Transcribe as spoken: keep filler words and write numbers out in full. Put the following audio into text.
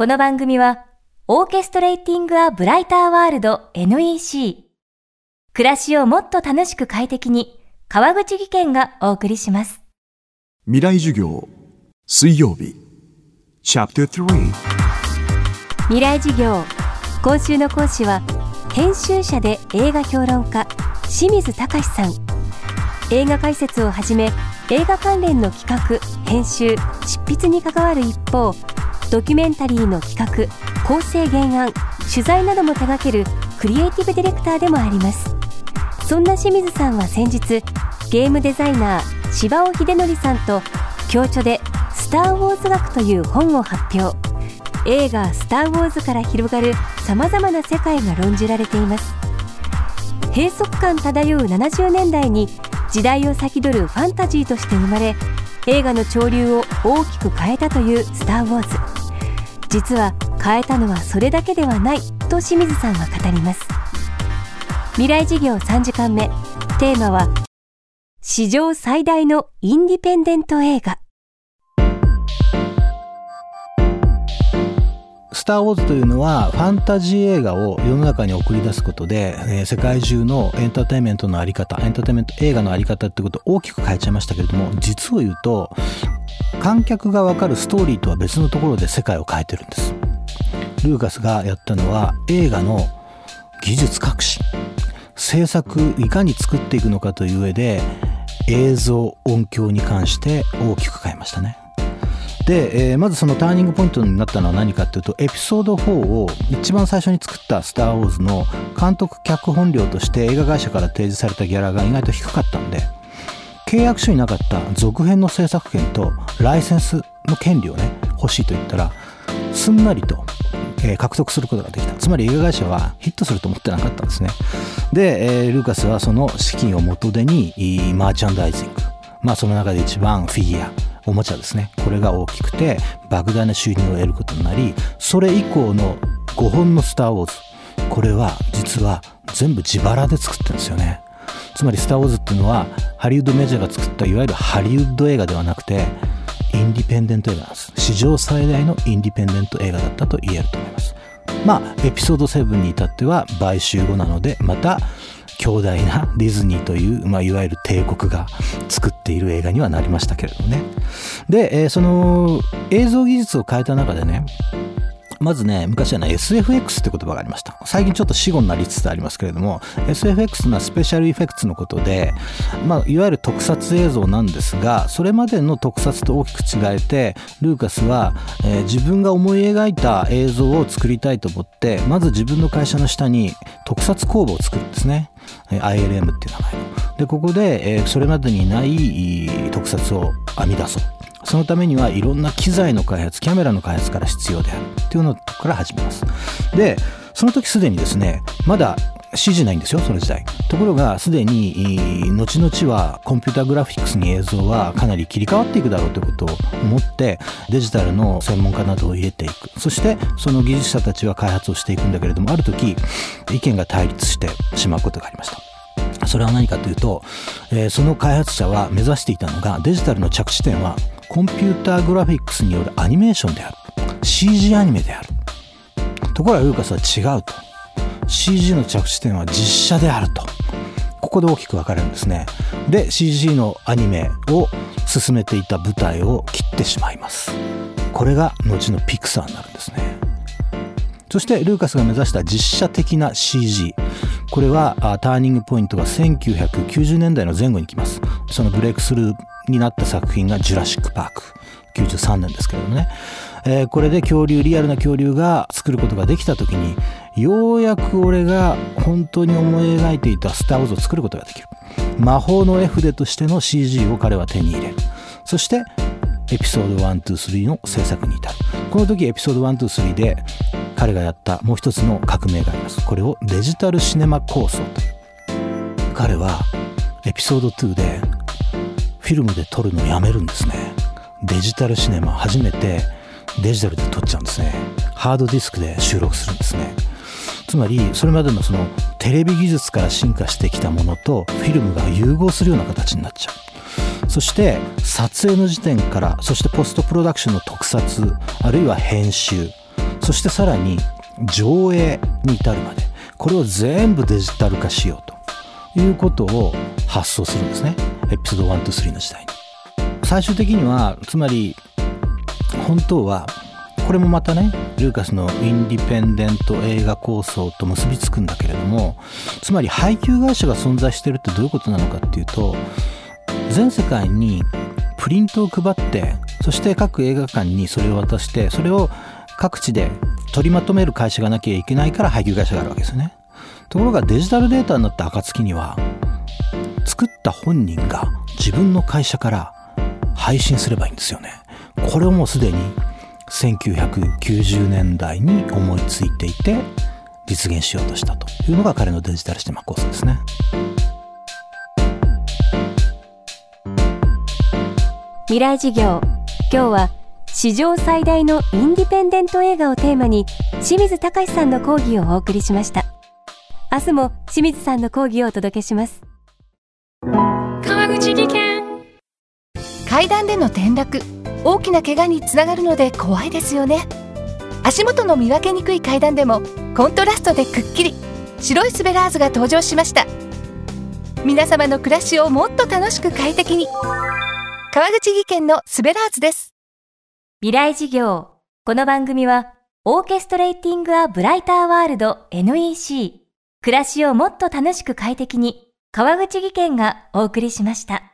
この番組はオーケストレーティング・ア・ブライター・ワールド エヌイーシー 暮らしをもっと楽しく快適に川口技研がお送りします。未来授業水曜日チャプタースリー未来授業、今週の講師は編集者で映画評論家清水崇さん。映画解説をはじめ映画関連の企画、編集、執筆に関わる一方、ドキュメンタリーの企画、構成原案、取材なども手掛けるクリエイティブディレクターでもあります。そんな清水さんは先日、ゲームデザイナー柴尾秀典さんと共著でスターウォーズ学という本を発表。映画スターウォーズから広がる様々な世界が論じられています。閉塞感漂うななじゅうねんだいに時代を先取るファンタジーとして生まれ、映画の潮流を大きく変えたというスターウォーズ。実は変えたのはそれだけではないと清水さんは語ります。未来事業さんじかんめ、テーマは史上最大のインディペンデント映画。スター・ウォーズというのはファンタジー映画を世の中に送り出すことで、えー、世界中のエンターテインメントのあり方、エンターテインメント映画のあり方ってことを大きく変えちゃいましたけれども、実を言うと観客がわかるストーリーとは別のところで世界を変えてるんです。ルーカスがやったのは映画の技術革新、制作いかに作っていくのかという上で映像音響に関して大きく変えましたね。で、えー、まずそのターニングポイントになったのは何かというと、エピソードフォーを一番最初に作ったスターウォーズの監督脚本料として映画会社から提示されたギャラが意外と低かったんで、契約書になかった続編の制作権とライセンスの権利をね、欲しいと言ったらすんなりと、えー、獲得することができた。つまり映画会社はヒットすると思ってなかったんですね。で、えー、ルーカスはその資金を元手にマーチャンダイジング、まあその中で一番フィギュア、おもちゃですね、これが大きくて莫大な収入を得ることになり、それ以降のごほんのスターウォーズ、これは実は全部自腹で作ってるんですよね。つまりスターウォーズっていうのはハリウッドメジャーが作ったいわゆるハリウッド映画ではなくてインディペンデント映画なんです。史上最大のインディペンデント映画だったと言えると思います。まあエピソードセブンに至っては買収後なので、また強大なディズニーという、まあ、いわゆる帝国が作っている映画にはなりましたけれどもね。で、えー、その映像技術を変えた中でね、まずね、昔はね エスエフエックス って言葉がありました。最近ちょっと死語になりつつありますけれども、 エスエフエックス のはスペシャルエフェクツのことで、まあ、いわゆる特撮映像なんですが、それまでの特撮と大きく違えて、ルーカスは、えー、自分が思い描いた映像を作りたいと思って、まず自分の会社の下に特撮工房を作るんですね。 アイエルエム っていう名前ので、ここで、えー、それまでにない特撮を編み出そう。そのためにはいろんな機材の開発、キャメラの開発から必要であるっていうのから始めます。で、その時すでにですね、まだ シージー ないんですよ、その時代。ところがすでに後々はコンピュータグラフィックスに映像はかなり切り替わっていくだろうということを思って、デジタルの専門家などを入れていく。そしてその技術者たちは開発をしていくんだけれども、ある時意見が対立してしまうことがありました。それは何かというと、えー、その開発者は目指していたのが、デジタルの着地点はコンピューターグラフィックスによるアニメーションである、 シージー アニメである。ところがルーカスは違うと、 シージー の着地点は実写であると。ここで大きく分かれるんですね。で、 シージー のアニメを進めていた舞台を切ってしまいます。これが後のピクサーになるんですね。そしてルーカスが目指した実写的な シージー、 これはターニングポイントがせんきゅうひゃくきゅうじゅうねんだいの前後に来ます。そのブレイクスルーになった作品がジュラシックパーク、きゅうじゅうさんねんですけれどもね、えー、これで恐竜、リアルな恐竜が作ることができた時に、ようやく俺が本当に思い描いていたスターウォーズを作ることができる。魔法の絵筆としての シージー を彼は手に入れる。そしてエピソードいち、に、さんの制作に至る。この時エピソードいち、に、さんで彼がやったもう一つの革命があります。これをデジタルシネマ構想という。彼はエピソードにでフィルムで撮るのをやめるんですね。デジタルシネマ、初めてデジタルで撮っちゃうんですね。ハードディスクで収録するんですね。つまりそれまでのそのテレビ技術から進化してきたものとフィルムが融合するような形になっちゃう。そして撮影の時点から、そしてポストプロダクションの特撮、あるいは編集、そしてさらに上映に至るまで、これを全部デジタル化しようということを発想するんですね、エピソードいちとさんの時代に。最終的には、つまり本当はこれもまたね、ルーカスのインディペンデント映画構想と結びつくんだけれども、つまり配給会社が存在してるってどういうことなのかっていうと、全世界にプリントを配って、そして各映画館にそれを渡して、それを各地で取りまとめる会社がなきゃいけないから配給会社があるわけですよね。ところがデジタルデータになった暁には、作った本人が自分の会社から配信すればいいんですよね。これをもうすでにせんきゅうひゃくきゅうじゅうねんだいに思いついていて、実現しようとしたというのが彼のデジタルシネマ構想ですね。未来授業、今日は史上最大のインディペンデント映画をテーマに清水崇さんの講義をお送りしました。明日も清水さんの講義をお届けします。川口技研。階段での転落、大きな怪我につながるので怖いですよね。足元の見分けにくい階段でもコントラストでくっきり白いスベラーズが登場しました。皆様の暮らしをもっと楽しく快適に、川口技研のスベラーズです。未来授業。この番組はオーケストレーティングアブライターワールド エヌイーシー 暮らしをもっと楽しく快適に、川口技研がお送りしました。